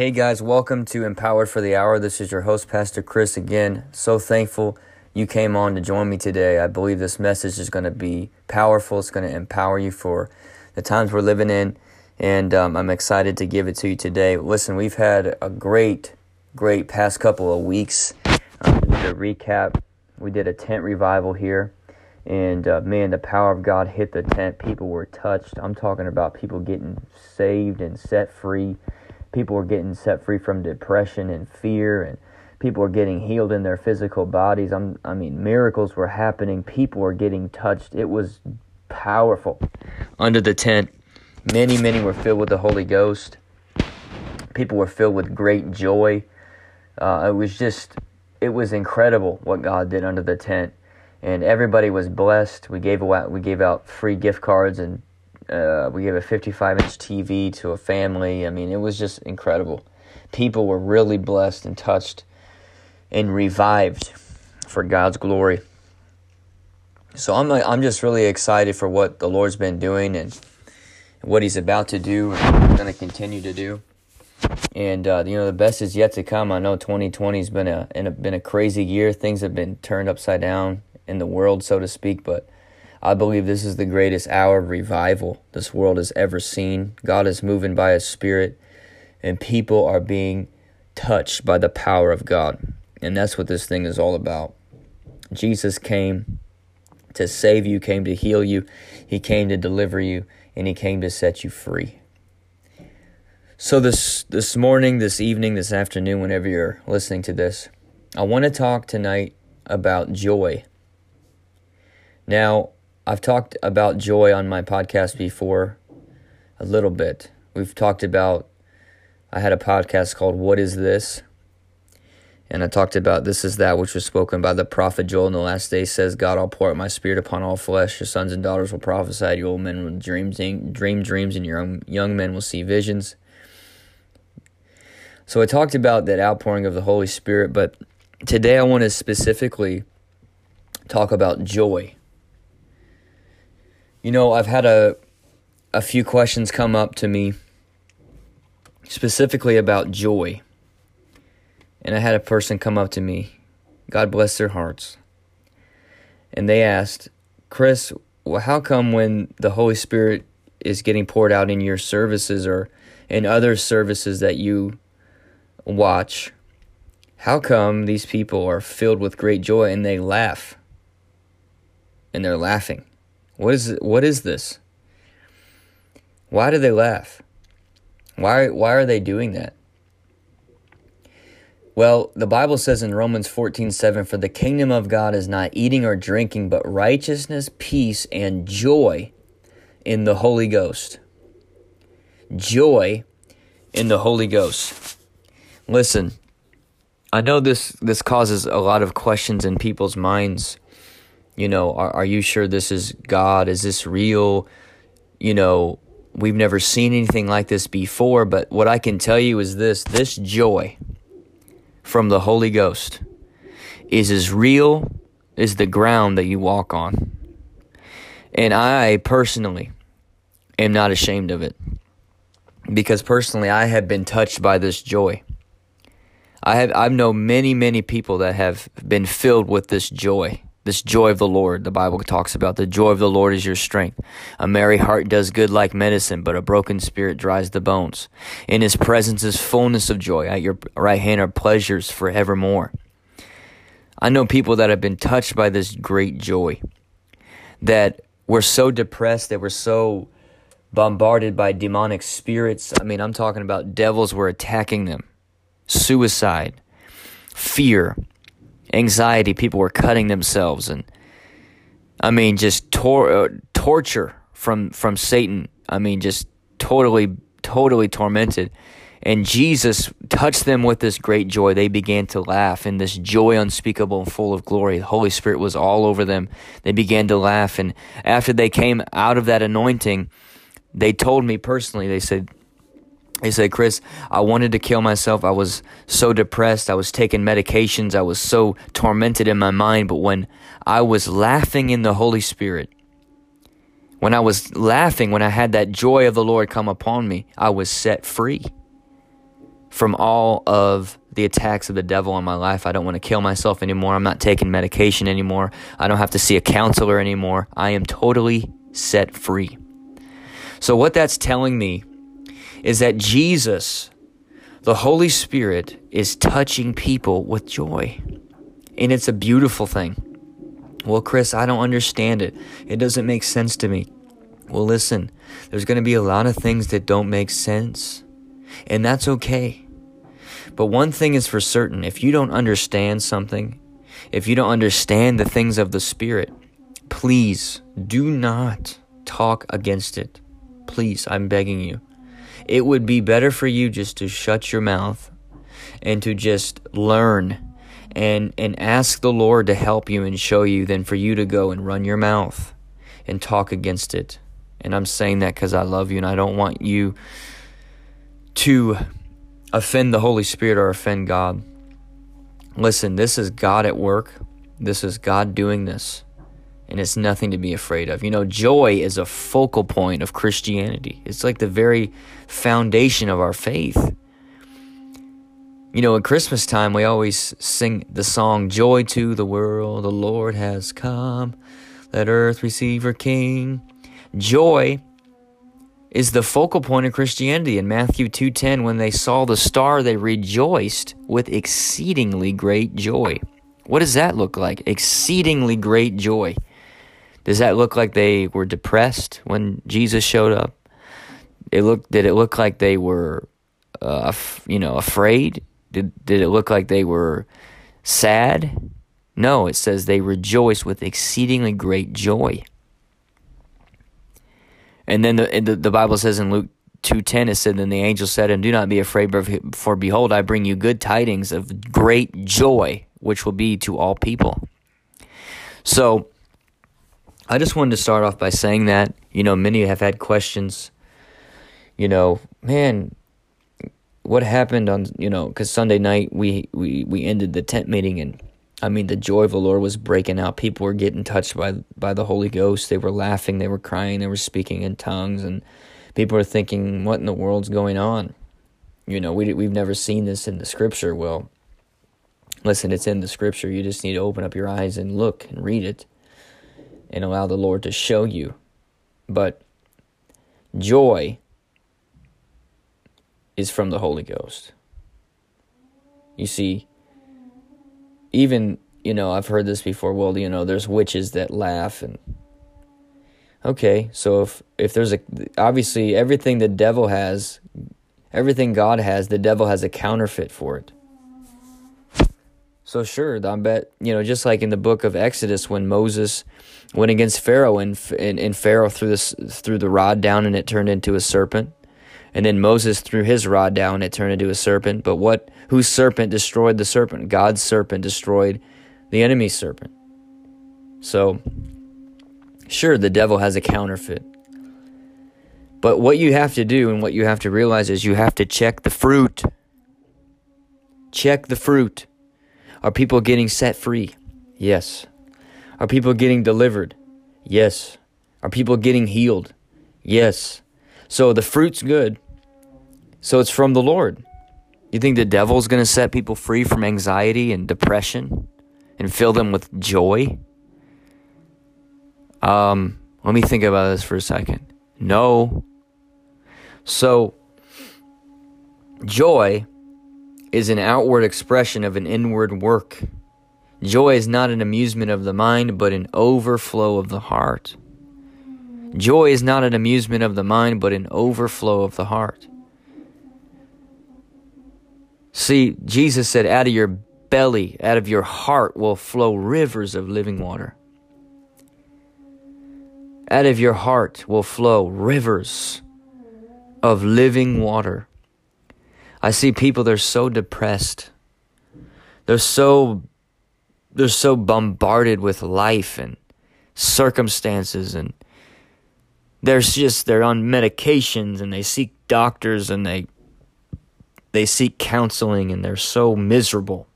Hey guys, welcome to Empowered for the Hour. This is your host, Pastor Chris. Again, so thankful you came on to join me today. I believe this message is going to be powerful. It's going to empower you for the times we're living in, and I'm excited to give it to you today. Listen, we've had a great past couple of weeks. To recap, we did a tent revival here. And man, the power of God hit the tent. People were touched. I'm talking about people getting saved and set free. People were getting set free from depression and fear, and people were getting healed in their physical bodies. I mean, miracles were happening. People were getting touched. It was powerful. Under the tent, many were filled with the Holy Ghost. People were filled with great joy. It was incredible what God did under the tent. And everybody was blessed. We gave out free gift cards, and we gave a 55-inch TV to a family. I mean, it was just incredible. People were really blessed and touched and revived for God's glory. So I'm just really excited for what the Lord's been doing and what He's about to do and going to continue to do. And the best is yet to come. I know 2020's been a crazy year. Things have been turned upside down in the world, so to speak, but I believe this is the greatest hour of revival this world has ever seen. God is moving by His Spirit, and people are being touched by the power of God, and that's what this thing is all about. Jesus came to save you, came to heal you, He came to deliver you, and He came to set you free. So this morning, this evening, this afternoon, whenever you're listening to this, I want to talk tonight about joy. Now, I've talked about joy on my podcast before a little bit. We've talked about, I had a podcast called What Is This? And I talked about this is that which was spoken by the prophet Joel in the last days, says, God, I'll pour out my spirit upon all flesh. Your sons and daughters will prophesy. Your old men will dream dreams, and your young men will see visions. So I talked about that outpouring of the Holy Spirit, but today I want to specifically talk about joy. You know, I've had a few questions come up to me specifically about joy. And I had a person come up to me, God bless their hearts. And they asked, Chris, well, how come when the Holy Spirit is getting poured out in your services or in other services that you watch, how come these people are filled with great joy and they laugh? And they're laughing. What is this? Why do they laugh? Why are they doing that? Well, the Bible says in Romans 14:7, for the kingdom of God is not eating or drinking, but righteousness, peace, and joy in the Holy Ghost. Joy in the Holy Ghost. Listen, I know this causes a lot of questions in people's minds. You know, are you sure this is God? Is this real? You know, we've never seen anything like this before, but what I can tell you is this joy from the Holy Ghost is as real as the ground that you walk on. And I personally am not ashamed of it, because personally I have been touched by this joy. I've known many people that have been filled with this joy. This joy of the Lord, the Bible talks about. The joy of the Lord is your strength. A merry heart does good like medicine, but a broken spirit dries the bones. In His presence is fullness of joy. At your right hand are pleasures forevermore. I know people that have been touched by this great joy, that were so depressed, that were so bombarded by demonic spirits. I mean, I'm talking about devils were attacking them. Suicide, fear, anxiety, people were cutting themselves, and I mean, just torture from Satan. I mean, just totally tormented. And Jesus touched them with this great joy. They began to laugh, and this joy unspeakable and full of glory, the Holy Spirit was all over them. They began to laugh, and after they came out of that anointing, they told me personally, they said, Chris, I wanted to kill myself. I was so depressed. I was taking medications. I was so tormented in my mind. But when I was laughing in the Holy Spirit, when I was laughing, when I had that joy of the Lord come upon me, I was set free. from all of the attacks of the devil on my life. I don't want to kill myself anymore. I'm not taking medication anymore. I don't have to see a counselor anymore. I am totally set free. So what that's telling me is that Jesus, the Holy Spirit, is touching people with joy. And it's a beautiful thing. Well, Chris, I don't understand it. It doesn't make sense to me. Well, listen, there's going to be a lot of things that don't make sense. And that's okay. But one thing is for certain. If you don't understand something, if you don't understand the things of the Spirit, please do not talk against it. Please, I'm begging you. It would be better for you just to shut your mouth and to just learn and ask the Lord to help you and show you than for you to go and run your mouth and talk against it. And I'm saying that because I love you and I don't want you to offend the Holy Spirit or offend God. Listen, this is God at work. This is God doing this. And it's nothing to be afraid of. You know, joy is a focal point of Christianity. It's like the very foundation of our faith. You know, at Christmas time, we always sing the song, "Joy to the world, the Lord has come. Let earth receive her King." Joy is the focal point of Christianity. In Matthew 2:10, when they saw the star, they rejoiced with exceedingly great joy. What does that look like? Exceedingly great joy. Does that look like they were depressed when Jesus showed up? Did it look like they were, afraid? Did it look like they were sad? No, it says they rejoiced with exceedingly great joy. And then the Bible says in Luke 2:10, it said, "Then the angel said, and do not be afraid, for behold, I bring you good tidings of great joy, which will be to all people." So I just wanted to start off by saying that, you know, many have had questions, you know, man, what happened on, you know, because Sunday night we ended the tent meeting, and I mean, the joy of the Lord was breaking out. People were getting touched by the Holy Ghost. They were laughing, they were crying, they were speaking in tongues, and people were thinking, what in the world's going on? You know, we've never seen this in the Scripture. Well, listen, it's in the Scripture. You just need to open up your eyes and look and read it and allow the Lord to show you. But joy is from the Holy Ghost. You see, even, you know, I've heard this before. Well, you know, there's witches that laugh. And okay, so if there's a... Obviously, everything the devil has, everything God has, the devil has a counterfeit for it. So sure, I bet, you know, just like in the book of Exodus when Moses went against Pharaoh and Pharaoh threw the rod down and it turned into a serpent. And then Moses threw his rod down and it turned into a serpent. But whose serpent destroyed the serpent? God's serpent destroyed the enemy's serpent. So sure, the devil has a counterfeit. But what you have to do and what you have to realize is you have to check the fruit. Check the fruit. Are people getting set free? Yes. Are people getting delivered? Yes. Are people getting healed? Yes. So the fruit's good. So it's from the Lord. You think the devil's going to set people free from anxiety and depression and fill them with joy? Let me think about this for a second. No. So joy is an outward expression of an inward work. Joy is not an amusement of the mind, but an overflow of the heart. Joy is not an amusement of the mind, but an overflow of the heart. See, Jesus said, out of your belly, out of your heart will flow rivers of living water. Out of your heart will flow rivers of living water. I see people, they're so depressed. They're so bombarded with life and circumstances, and they're on medications, and they seek doctors, and they seek counseling, and they're so miserable.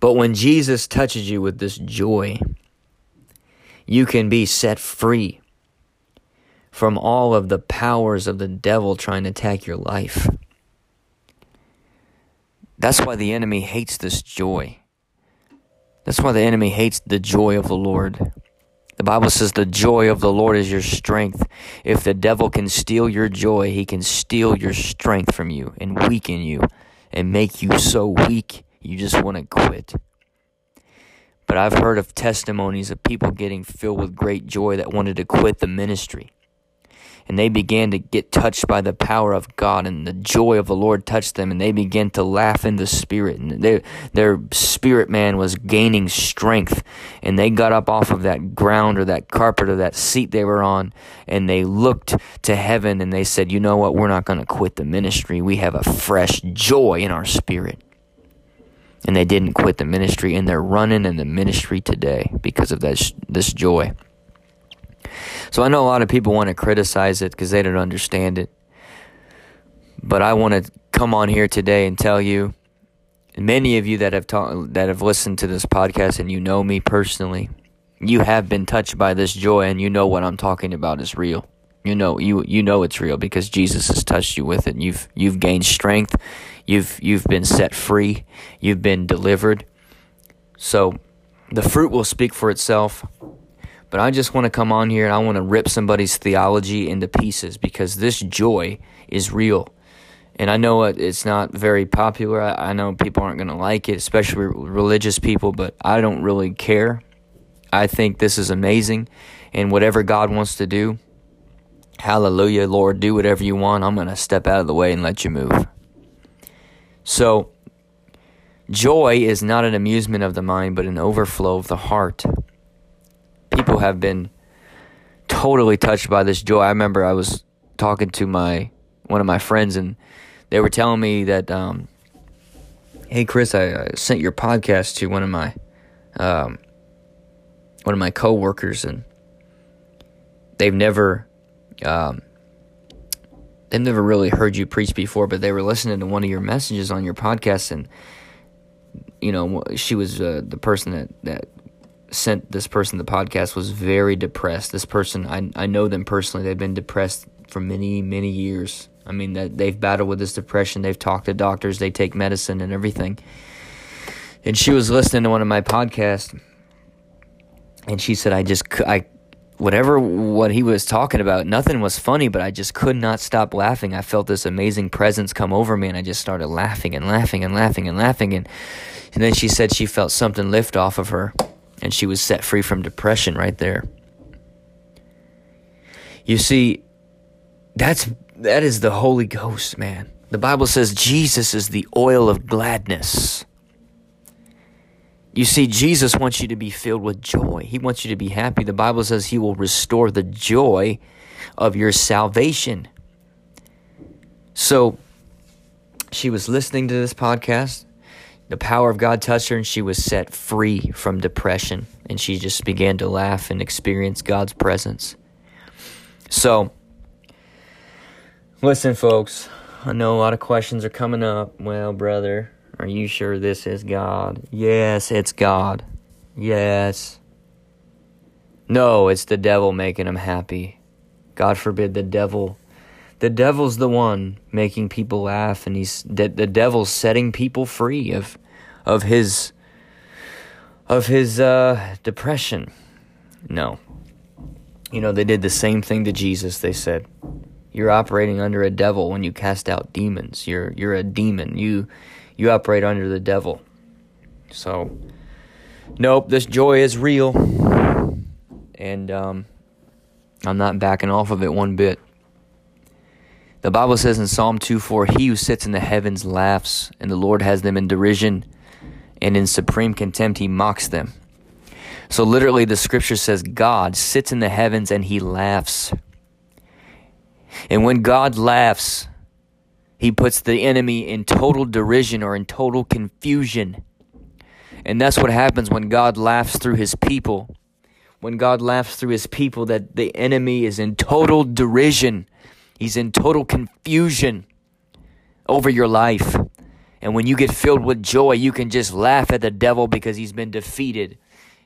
But when Jesus touches you with this joy, you can be set free from all of the powers of the devil trying to attack your life. That's why the enemy hates this joy. That's why the enemy hates the joy of the Lord. The Bible says the joy of the Lord is your strength. If the devil can steal your joy, he can steal your strength from you and weaken you and make you so weak you just want to quit. But I've heard of testimonies of people getting filled with great joy that wanted to quit the ministry. And they began to get touched by the power of God, and the joy of the Lord touched them, and they began to laugh in the spirit. And their spirit man was gaining strength, and they got up off of that ground or that carpet or that seat they were on, and they looked to heaven, and they said, you know what, we're not going to quit the ministry. We have a fresh joy in our spirit. And they didn't quit the ministry, and they're running in the ministry today because of this joy. So I know a lot of people want to criticize it because they don't understand it. But I want to come on here today and tell you, many of you that have listened to this podcast and you know me personally, you have been touched by this joy, and you know what I'm talking about is real. You know it's real because Jesus has touched you with it. And you've gained strength. You've been set free. You've been delivered. So the fruit will speak for itself. But I just want to come on here and I want to rip somebody's theology into pieces because this joy is real. And I know it's not very popular. I know people aren't going to like it, especially religious people, but I don't really care. I think this is amazing. And whatever God wants to do, hallelujah, Lord, do whatever you want. I'm going to step out of the way and let you move. So joy is not an amusement of the mind, but an overflow of the heart. People have been totally touched by this joy. I remember I was talking to one of my friends, and they were telling me that, hey, Chris, I sent your podcast to one of my coworkers, and they've never really heard you preach before, but they were listening to one of your messages on your podcast, and you know, she was the person that sent this person the podcast was very depressed. This person, I know them personally. They've been depressed for many, many years. I mean, that they've battled with this depression. They've talked to doctors. They take medicine and everything. And she was listening to one of my podcasts, and she said, what he was talking about, nothing was funny, but I just could not stop laughing. I felt this amazing presence come over me, and I just started laughing and laughing and laughing and laughing. And then she said she felt something lift off of her. And she was set free from depression right there. You see, that is the Holy Ghost, man. The Bible says Jesus is the oil of gladness. You see, Jesus wants you to be filled with joy. He wants you to be happy. The Bible says he will restore the joy of your salvation. So she was listening to this podcast. The power of God touched her, and she was set free from depression. And she just began to laugh and experience God's presence. So, listen, folks. I know a lot of questions are coming up. Well, brother, are you sure this is God? Yes, it's God. Yes. No, it's the devil making him happy. God forbid the devil. The devil's the one making people laugh, and the devil's setting people free of his depression. No. You know, they did the same thing to Jesus. They said, you're operating under a devil when you cast out demons. You're a demon. You operate under the devil. So, nope, this joy is real. And I'm not backing off of it one bit. The Bible says in Psalm 2:4, he who sits in the heavens laughs, and the Lord has them in derision, and in supreme contempt he mocks them. So literally the scripture says God sits in the heavens and he laughs. And when God laughs, he puts the enemy in total derision or in total confusion. And that's what happens when God laughs through his people. When God laughs through his people, that the enemy is in total derision. He's in total confusion over your life. And when you get filled with joy, you can just laugh at the devil because he's been defeated.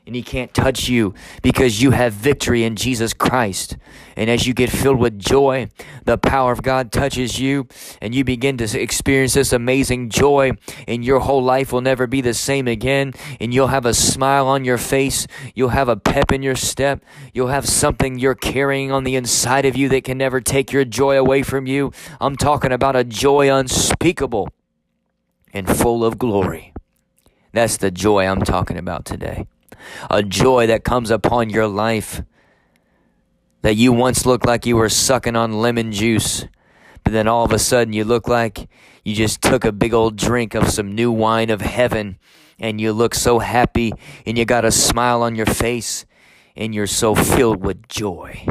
and he can't touch you because you have victory in Jesus Christ. And as you get filled with joy, the power of God touches you and you begin to experience this amazing joy, and your whole life will never be the same again. And you'll have a smile on your face. You'll have a pep in your step. You'll have something you're carrying on the inside of you that can never take your joy away from you. I'm talking about a joy unspeakable and full of glory. That's the joy I'm talking about today. A joy that comes upon your life, that you once looked like you were sucking on lemon juice, but then all of a sudden you look like you just took a big old drink of some new wine of heaven, and you look so happy, and you got a smile on your face, and you're so filled with joy.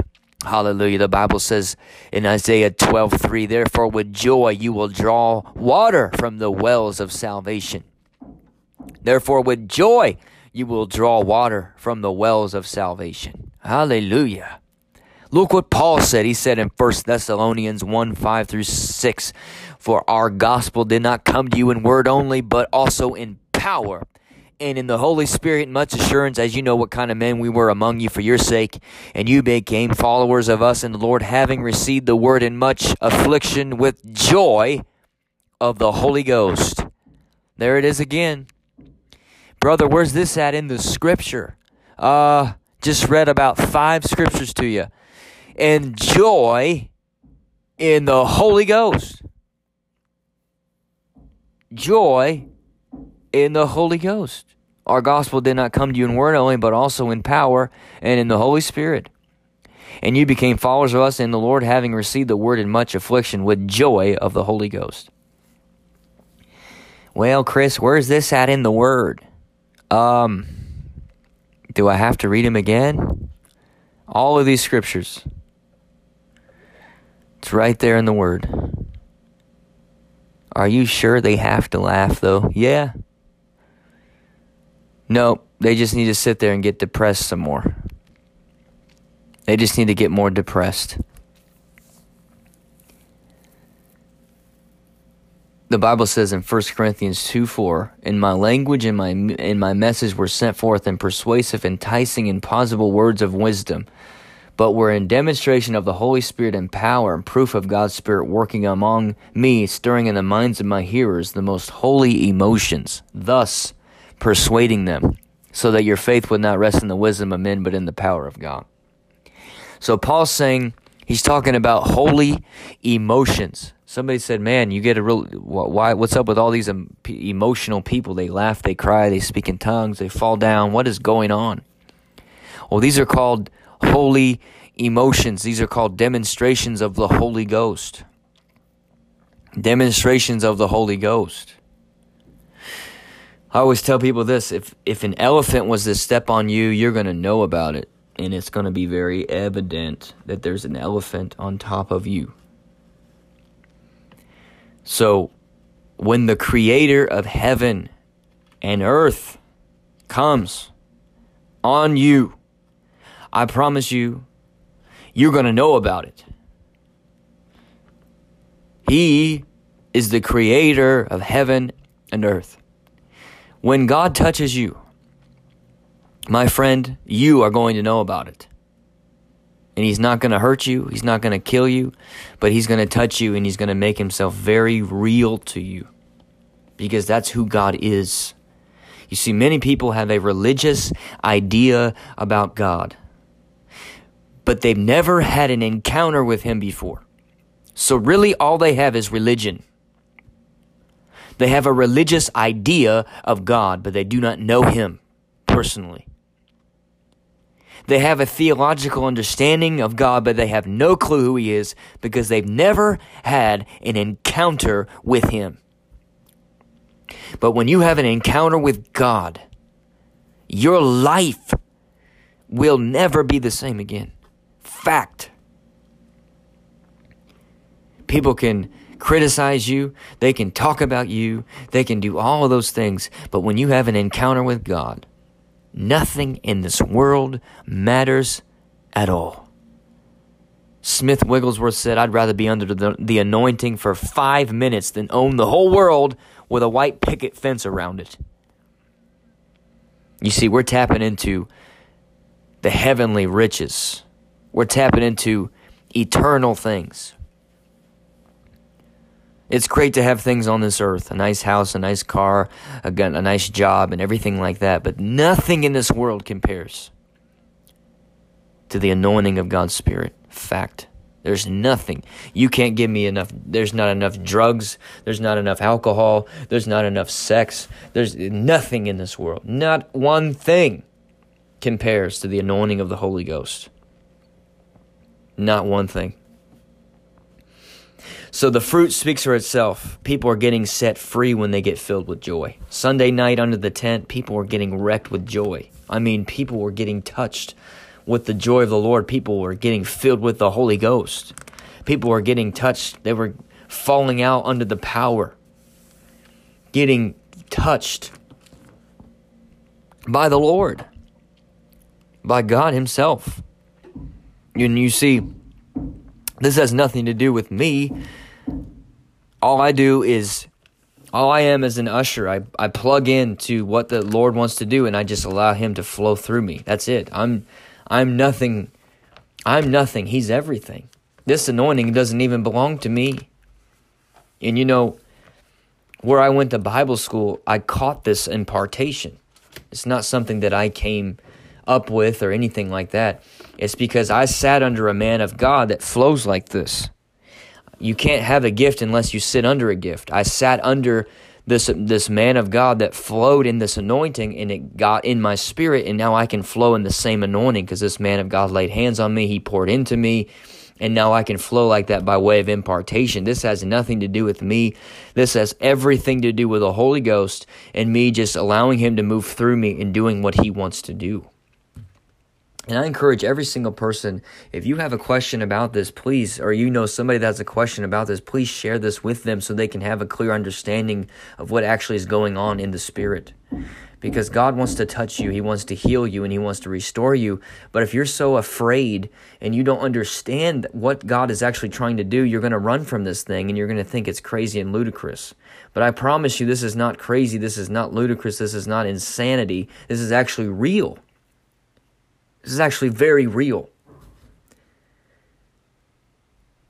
Hallelujah. The Bible says in Isaiah 12:3, therefore with joy you will draw water from the wells of salvation. Therefore with joy you will draw water from the wells of salvation. Hallelujah. Look what Paul said. He said in 1 Thessalonians 1:5-6, for our gospel did not come to you in word only, but also in power and in the Holy Spirit, much assurance, as you know what kind of men we were among you for your sake. And you became followers of us in the Lord, having received the word in much affliction with joy of the Holy Ghost. There it is again. Brother, where's this at in the scripture? Just read about 5 scriptures to you. And joy in the Holy Ghost. Joy in the Holy Ghost. Our gospel did not come to you in word only, but also in power and in the Holy Spirit. And you became followers of us in the Lord, having received the word in much affliction with joy of the Holy Ghost. Well, Chris, where's this at in the word? Do I have to read them again? All of these scriptures. It's right there in the word. Are you sure they have to laugh though? Yeah. No, they just need to sit there and get depressed some more. They just need to get more depressed. The Bible says in 1 Corinthians 2:4, in my language and my message were sent forth in persuasive, enticing, and plausible words of wisdom, but were in demonstration of the Holy Spirit and power and proof of God's Spirit working among me, stirring in the minds of my hearers the most holy emotions, thus persuading them, so that your faith would not rest in the wisdom of men, but in the power of God. So Paul's saying, he's talking about holy emotions. Somebody said, man, you get a real, why? What's up with all these emotional people? They laugh, they cry, they speak in tongues, they fall down. What is going on? Well, these are called holy emotions. These are called demonstrations of the Holy Ghost. Demonstrations of the Holy Ghost. I always tell people this, if an elephant was to step on you, you're going to know about it. And it's going to be very evident that there's an elephant on top of you. So when the creator of heaven and earth comes on you, I promise you, you're going to know about it. He is the creator of heaven and earth. When God touches you, my friend, you are going to know about it. And he's not going to hurt you. He's not going to kill you. But he's going to touch you, and he's going to make himself very real to you. Because that's who God is. You see, many people have a religious idea about God, but they've never had an encounter with him before. So really all they have is religion. They have a religious idea of God, but they do not know him personally. They have a theological understanding of God, but they have no clue who he is because they've never had an encounter with him. But when you have an encounter with God, your life will never be the same again. Fact. People can criticize you. They can talk about you. They can do all of those things. But when you have an encounter with God, nothing in this world matters at all. Smith Wigglesworth said, I'd rather be under the anointing for 5 minutes than own the whole world with a white picket fence around it. You see, we're tapping into the heavenly riches. We're tapping into eternal things. It's great to have things on this earth, a nice house, a nice car, a nice job, and everything like that, but nothing in this world compares to the anointing of God's Spirit. Fact. There's nothing. You can't give me enough. There's not enough drugs. There's not enough alcohol. There's not enough sex. There's nothing in this world. Not one thing compares to the anointing of the Holy Ghost. Not one thing. So the fruit speaks for itself. People are getting set free when they get filled with joy. Sunday night under the tent, people were getting wrecked with joy. I mean, people were getting touched with the joy of the Lord. People were getting filled with the Holy Ghost. People were getting touched. They were falling out under the power, getting touched by the Lord, by God Himself. And you see, this has nothing to do with me. All I am is an usher. I plug in to what the Lord wants to do, and I just allow Him to flow through me. That's it. I'm nothing. I'm nothing. He's everything. This anointing doesn't even belong to me. And you know, where I went to Bible school, I caught this impartation. It's not something that I came up with or anything like that. It's because I sat under a man of God that flows like this. You can't have a gift unless you sit under a gift. I sat under this man of God that flowed in this anointing, and it got in my spirit, and now I can flow in the same anointing because this man of God laid hands on me, he poured into me, and now I can flow like that by way of impartation. This has nothing to do with me. This has everything to do with the Holy Ghost and me just allowing Him to move through me and doing what He wants to do. And I encourage every single person, if you have a question about this, please, or you know somebody that has a question about this, please share this with them so they can have a clear understanding of what actually is going on in the Spirit. Because God wants to touch you, He wants to heal you, and He wants to restore you. But if you're so afraid and you don't understand what God is actually trying to do, you're going to run from this thing and you're going to think it's crazy and ludicrous. But I promise you, this is not crazy, this is not ludicrous, this is not insanity, this is actually real. This is actually very real.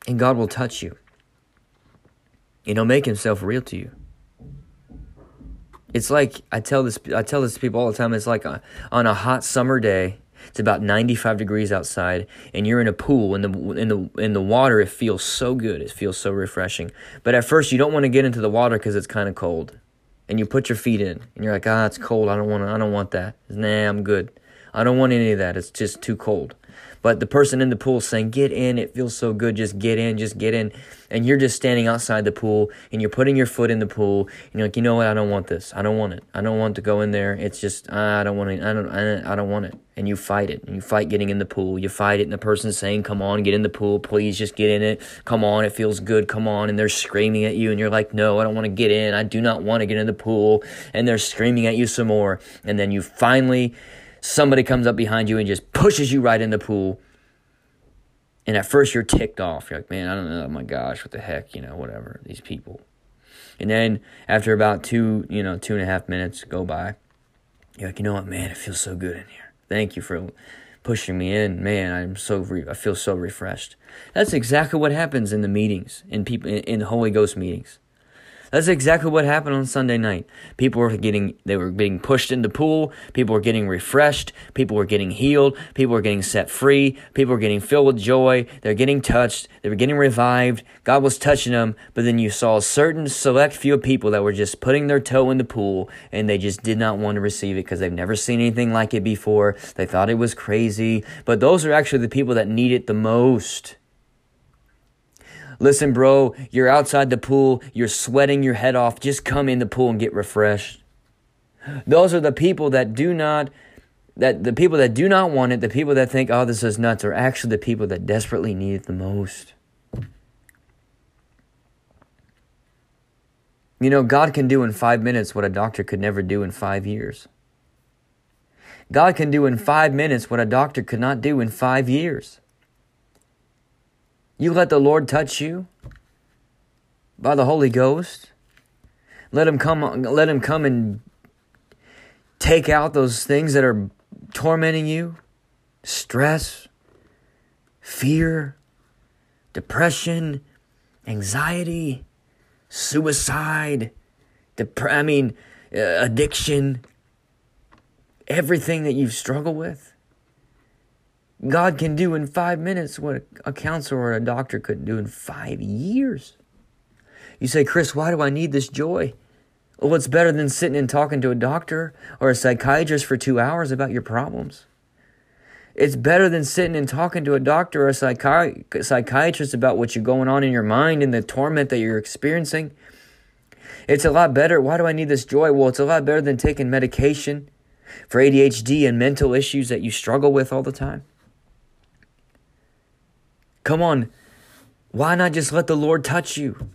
And God will touch you. And He'll make Himself real to you. It's like, I tell this to people all the time, it's like on a hot summer day, it's about 95 degrees outside, and you're in a pool, and in the water, it feels so good, it feels so refreshing. But at first, you don't want to get into the water because it's kind of cold. And you put your feet in, and you're like, it's cold, I don't want that. Nah, I'm good. I don't want any of that. It's just too cold. But the person in the pool saying, get in. It feels so good. Just get in. And you're just standing outside the pool and you're putting your foot in the pool. And you're like, you know what? I don't want this. I don't want it. I don't want to go in there. It's just, I don't want it. And you fight it. And you fight getting in the pool. You fight it. And the person's saying, come on, get in the pool. Please just get in it. Come on. It feels good. Come on. And they're screaming at you. And you're like, no, I don't want to get in. I do not want to get in the pool. And they're screaming at you some more. And then you finally... somebody comes up behind you and just pushes you right in the pool. And at first you're ticked off. You're like, man, I don't know. Oh my gosh, what the heck? You know, whatever, these people. And then after about 2.5 minutes go by, you're like, you know what, man, it feels so good in here. Thank you for pushing me in. Man, I feel so refreshed. That's exactly what happens in the meetings, in Holy Ghost meetings. That's exactly what happened on Sunday night. They were being pushed in the pool. People were getting refreshed. People were getting healed. People were getting set free. People were getting filled with joy. They're getting touched. They were getting revived. God was touching them. But then you saw a certain select few people that were just putting their toe in the pool, and they just did not want to receive it because they've never seen anything like it before. They thought it was crazy. But those are actually the people that need it the most. Listen, bro, you're outside the pool. You're sweating your head off. Just come in the pool and get refreshed. Those are the people that do not want it, the people that think, oh, this is nuts, are actually the people that desperately need it the most. You know, God can do in 5 minutes what a doctor could never do in 5 years. God can do in 5 minutes what a doctor could not do in 5 years. You let the Lord touch you by the Holy Ghost. Let Him come and Take out those things that are tormenting you. Stress, fear, depression, anxiety, suicide, addiction. Everything that you've struggled with. God can do in 5 minutes what a counselor or a doctor couldn't do in 5 years. You say, Chris, why do I need this joy? Well, it's better than sitting and talking to a doctor or a psychiatrist for 2 hours about your problems. It's better than sitting and talking to a doctor or a psychiatrist about what's going on in your mind and the torment that you're experiencing. It's a lot better. Why do I need this joy? Well, it's a lot better than taking medication for ADHD and mental issues that you struggle with all the time. Come on. Why not just let the Lord touch you?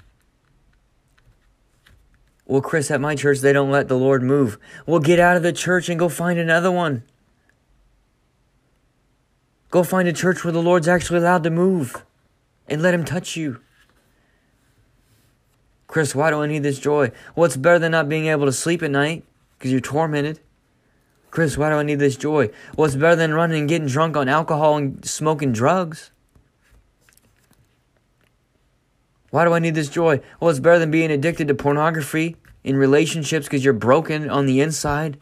Well, Chris, at my church, they don't let the Lord move. Well, get out of the church and go find another one. Go find a church where the Lord's actually allowed to move and let Him touch you. Chris, why do I need this joy? Well, it's better than not being able to sleep at night because you're tormented. Chris, why do I need this joy? Well, it's better than running and getting drunk on alcohol and smoking drugs. Why do I need this joy? Well, it's better than being addicted to pornography in relationships because you're broken on the inside.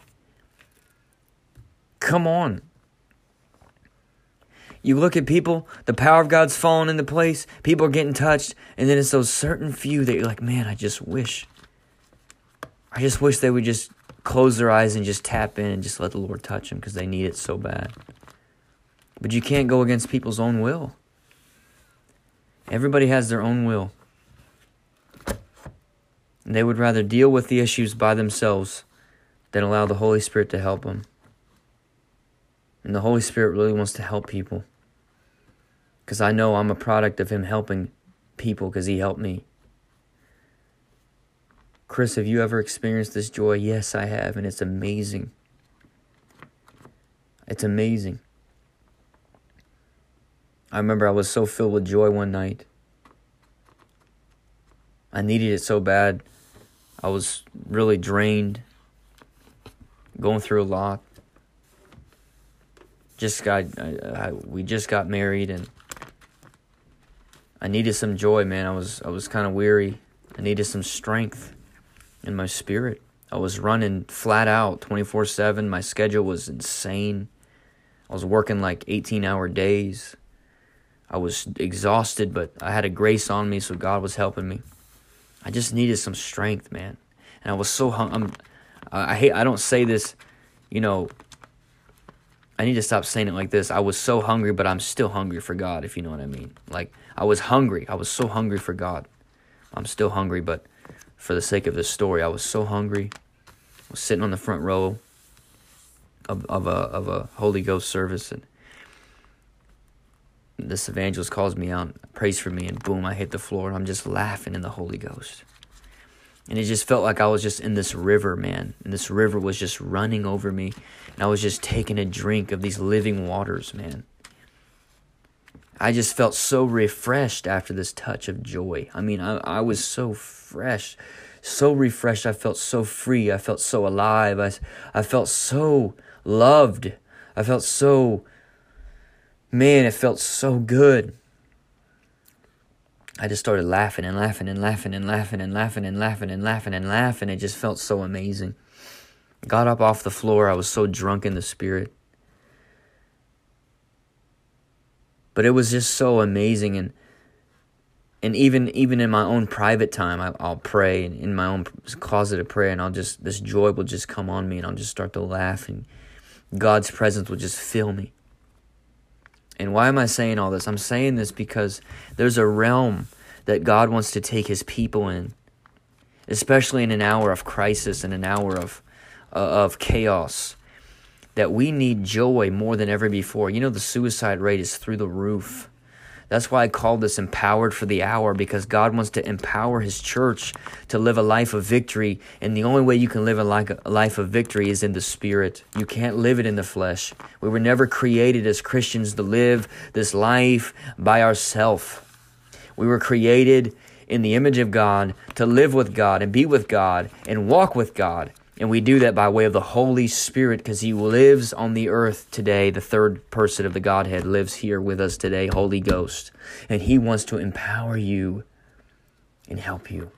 Come on. You look at people, the power of God's fallen into place, people are getting touched, and then it's those certain few that you're like, man, I just wish they would just close their eyes and just tap in and just let the Lord touch them because they need it so bad. But you can't go against people's own will. Everybody has their own will. And they would rather deal with the issues by themselves than allow the Holy Spirit to help them. And the Holy Spirit really wants to help people. Because I know I'm a product of Him helping people because He helped me. Chris, have you ever experienced this joy? Yes, I have, and it's amazing. It's amazing. I remember I was so filled with joy one night. I needed it so bad. I was really drained, going through a lot. We just got married, and I needed some joy, man. I was kind of weary. I needed some strength in my spirit. I was running flat out 24/7. My schedule was insane. I was working like 18-hour days. I was exhausted, but I had a grace on me, so God was helping me. I just needed some strength, man. And I was so hungry. I don't say this, you know. I need to stop saying it like this. I was so hungry, but I'm still hungry for God, if you know what I mean. Like, I was hungry. I was so hungry for God. I'm still hungry, but for the sake of this story, I was so hungry. I was sitting on the front row of a Holy Ghost service, and this evangelist calls me out, prays for me, and boom, I hit the floor, and I'm just laughing in the Holy Ghost. And it just felt like I was just in this river, man. And this river was just running over me, and I was just taking a drink of these living waters, man. I just felt so refreshed after this touch of joy. I mean, I was so fresh, so refreshed. I felt so free. I felt so alive. I felt so loved. I felt so... Man, it felt so good. I just started laughing and laughing and laughing and laughing and laughing and laughing and laughing and laughing. It just felt so amazing. Got up off the floor. I was so drunk in the spirit. But it was just so amazing. And even in my own private time, I'll pray and in my own closet of prayer, and this joy will just come on me, and I'll just start to laugh, and God's presence will just fill me. And why am I saying all this? I'm saying this because there's a realm that God wants to take His people in, especially in an hour of crisis and an hour of chaos, that we need joy more than ever before. You know, the suicide rate is through the roof. That's why I call this Empowered for the Hour, because God wants to empower His church to live a life of victory. And the only way you can live a life of victory is in the Spirit. You can't live it in the flesh. We were never created as Christians to live this life by ourselves. We were created in the image of God to live with God and be with God and walk with God. And we do that by way of the Holy Spirit, because He lives on the earth today. The third person of the Godhead lives here with us today, Holy Ghost. And He wants to empower you and help you.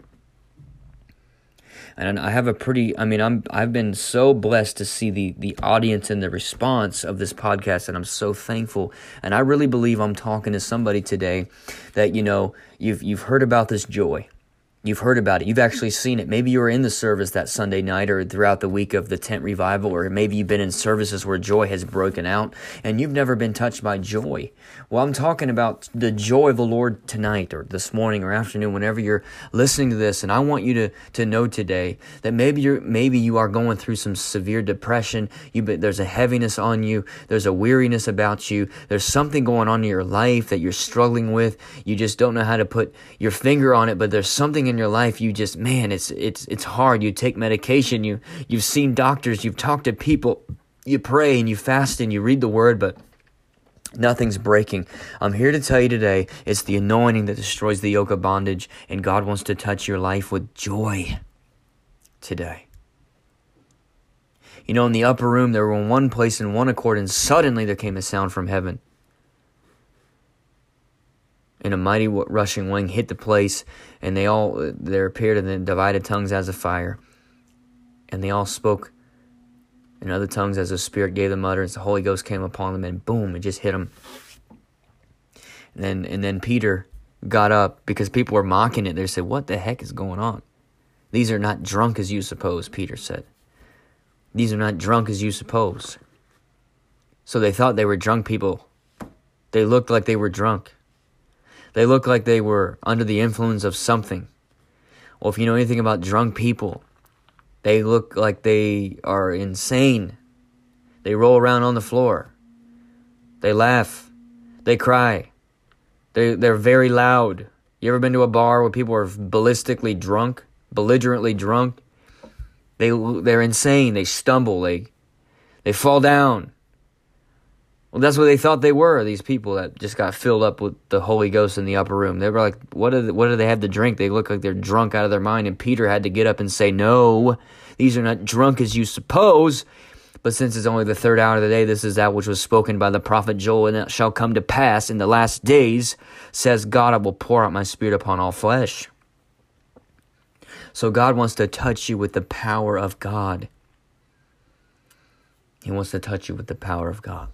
And I have a pretty, I've been so blessed to see the audience and the response of this podcast, and I'm so thankful. And I really believe I'm talking to somebody today that, you know, you've heard about this joy. You've heard about it. You've actually seen it. Maybe you were in the service that Sunday night or throughout the week of the tent revival, or maybe you've been in services where joy has broken out and you've never been touched by joy. Well, I'm talking about the joy of the Lord tonight or this morning or afternoon, whenever you're listening to this. And I want you to know today that maybe you are going through some severe depression. There's a heaviness on you. There's a weariness about you. There's something going on in your life that you're struggling with. You just don't know how to put your finger on it, but there's something in your life, you just, man, it's hard. You take medication, you've seen doctors, you've talked to people, you pray and you fast and you read the word, but nothing's breaking. I'm here to tell you today, it's the anointing that destroys the yoke of bondage, and God wants to touch your life with joy today. You know, in the upper room, they were in one place in one accord, and suddenly there came a sound from heaven. And a mighty rushing wind hit the place, and there appeared in the divided tongues as a fire. And they all spoke in other tongues as the Spirit gave them utterance. The Holy Ghost came upon them, and boom, it just hit them. And then Peter got up, because people were mocking it. They said, "What the heck is going on? These are not drunk as you suppose," Peter said. "These are not drunk as you suppose." So they thought they were drunk people. They looked like they were drunk. They looked like they were under the influence of something. Well, if you know anything about drunk people, they look like they are insane. They roll around on the floor. They laugh. They cry. They're very loud. You ever been to a bar where people are ballistically drunk, belligerently drunk? They're insane. They stumble. They fall down. Well, that's what they thought they were, these people that just got filled up with the Holy Ghost in the upper room. They were like, what do they have to drink? They look like they're drunk out of their mind. And Peter had to get up and say, "No, these are not drunk as you suppose. But since it's only the third hour of the day, this is that which was spoken by the prophet Joel, and it shall come to pass in the last days, says God, I will pour out my Spirit upon all flesh." So God wants to touch you with the power of God. He wants to touch you with the power of God.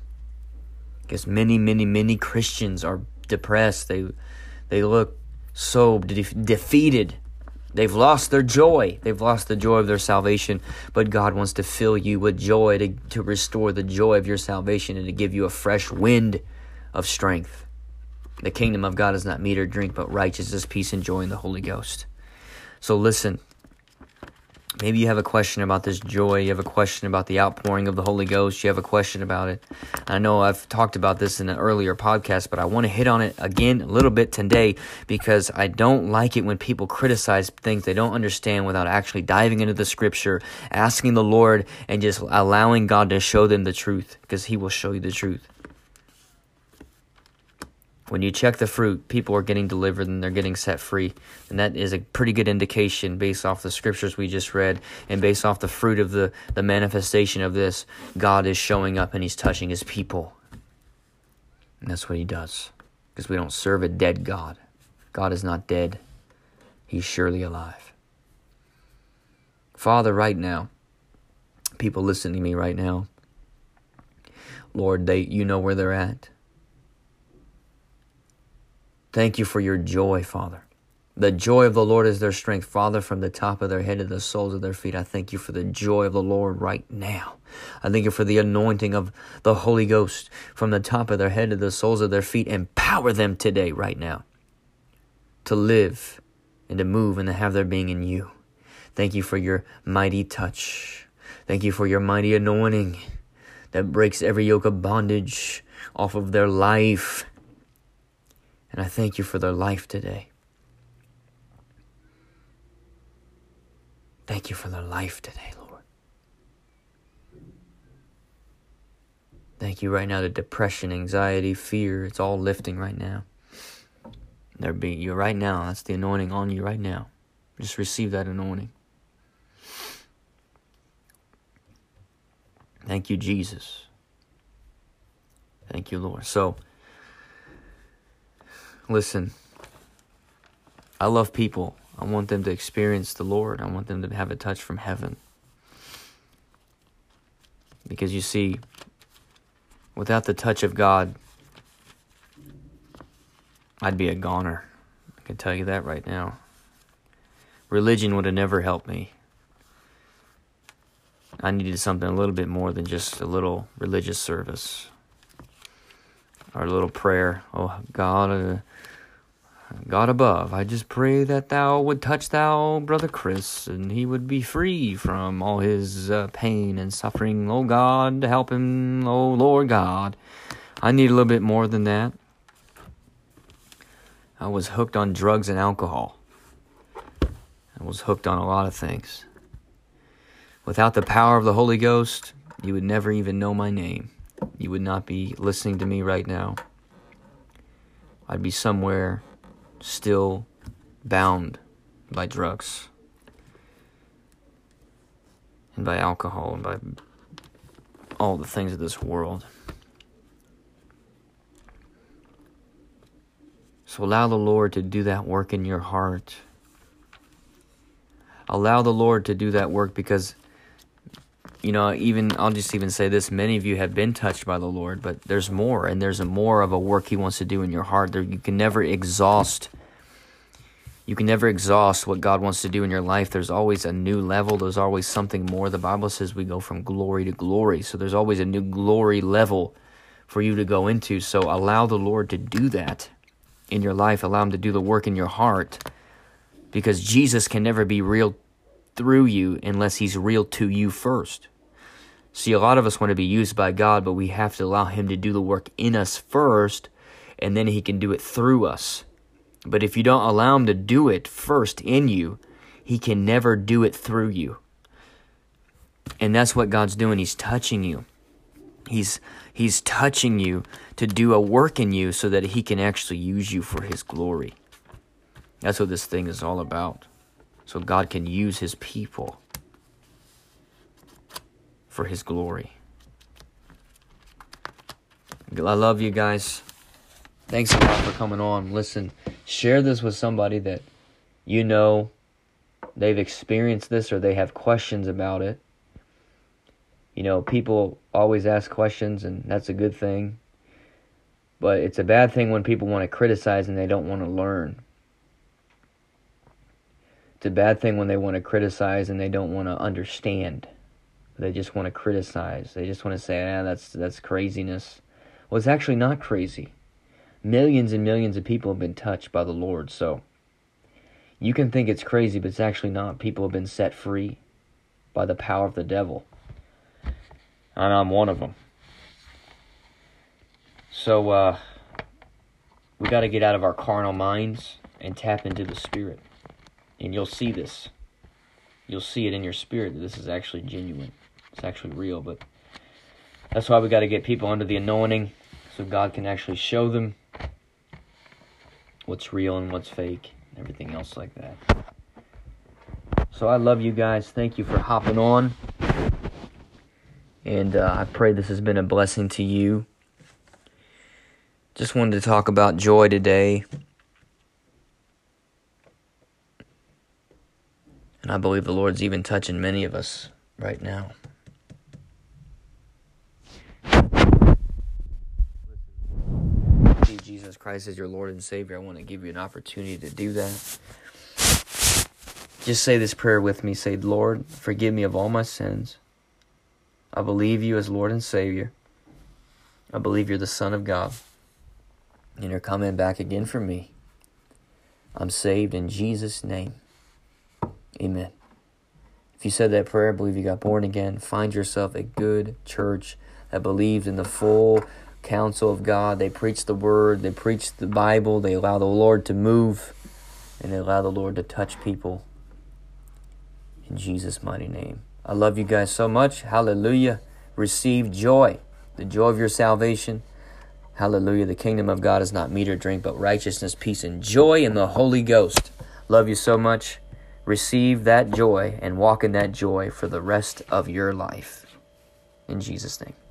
Because many Christians are depressed. They look so defeated. They've lost their joy. They've lost the joy of their salvation. But God wants to fill you with joy, to restore the joy of your salvation and to give you a fresh wind of strength. The kingdom of God is not meat or drink, but righteousness, peace, and joy in the Holy Ghost. So listen. Maybe you have a question about this joy. You have a question about the outpouring of the Holy Ghost. You have a question about it. I know I've talked about this in an earlier podcast, but I want to hit on it again a little bit today, because I don't like it when people criticize things they don't understand without actually diving into the Scripture, asking the Lord, and just allowing God to show them the truth, because He will show you the truth. When you check the fruit, people are getting delivered and they're getting set free. And that is a pretty good indication based off the scriptures we just read and based off the fruit of the manifestation of this. God is showing up and He's touching His people. And that's what He does, because we don't serve a dead God. God is not dead. He's surely alive. Father, right now, people listening to me right now, Lord, you know where they're at. Thank you for your joy, Father. The joy of the Lord is their strength. Father, from the top of their head to the soles of their feet, I thank you for the joy of the Lord right now. I thank you for the anointing of the Holy Ghost from the top of their head to the soles of their feet. Empower them today, right now, to live and to move and to have their being in you. Thank you for your mighty touch. Thank you for your mighty anointing that breaks every yoke of bondage off of their life. And I thank you for their life today. Thank you for their life today, Lord. Thank you right now that depression, anxiety, fear, it's all lifting right now. They're being you right now. That's the anointing on you right now. Just receive that anointing. Thank you, Jesus. Thank you, Lord. So, listen, I love people. I want them to experience the Lord. I want them to have a touch from heaven. Because you see, without the touch of God, I'd be a goner. I can tell you that right now. Religion would have never helped me. I needed something a little bit more than just a little religious service or a little prayer. Oh, God above, I just pray that thou would touch thou Brother Chris and he would be free from all his pain and suffering. Oh, God, help him. Oh, Lord God. I need a little bit more than that. I was hooked on drugs and alcohol. I was hooked on a lot of things. Without the power of the Holy Ghost, you would never even know my name. You would not be listening to me right now. I'd be somewhere still bound by drugs and by alcohol and by all the things of this world. So allow the Lord to do that work in your heart. Allow the Lord to do that work because, you know, I'll just even say this. Many of you have been touched by the Lord, but there's more, and there's more of a work He wants to do in your heart. You can never exhaust what God wants to do in your life. There's always a new level. There's always something more. The Bible says we go from glory to glory. So there's always a new glory level for you to go into. So allow the Lord to do that in your life. Allow Him to do the work in your heart. Because Jesus can never be real through you unless He's real to you first. See, a lot of us want to be used by God, but we have to allow Him to do the work in us first, and then He can do it through us. But if you don't allow Him to do it first in you, He can never do it through you. And that's what God's doing. He's touching you. He's touching you to do a work in you so that He can actually use you for His glory. That's what this thing is all about. So God can use His people for His glory. I love you guys. Thanks a lot for coming on. Listen, share this with somebody that you know they've experienced this or they have questions about it. You know, people always ask questions, and that's a good thing. But it's a bad thing when people want to criticize and they don't want to learn. It's a bad thing when they want to criticize and they don't want to understand. They just want to criticize. They just want to say, that's craziness. Well, it's actually not crazy. Millions and millions of people have been touched by the Lord. So you can think it's crazy, but it's actually not. People have been set free by the power of the devil. And I'm one of them. So we got to get out of our carnal minds and tap into the Spirit. And you'll see this. You'll see it in your spirit that this is actually genuine. It's actually real. But that's why we got to get people under the anointing so God can actually show them what's real and what's fake and everything else like that. So I love you guys. Thank you for hopping on. And I pray this has been a blessing to you. Just wanted to talk about joy today. And I believe the Lord's even touching many of us right now. Receive Jesus Christ as your Lord and Savior. I want to give you an opportunity to do that. Just say this prayer with me. Say, Lord, forgive me of all my sins. I believe you as Lord and Savior. I believe you're the Son of God. And you're coming back again for me. I'm saved in Jesus' name. Amen. If you said that prayer, I believe you got born again. Find yourself a good church that believes in the full counsel of God. They preach the Word. They preach the Bible. They allow the Lord to move. And they allow the Lord to touch people. In Jesus' mighty name. I love you guys so much. Hallelujah. Receive joy. The joy of your salvation. Hallelujah. The kingdom of God is not meat or drink, but righteousness, peace, and joy in the Holy Ghost. Love you so much. Receive that joy and walk in that joy for the rest of your life. in Jesus' name.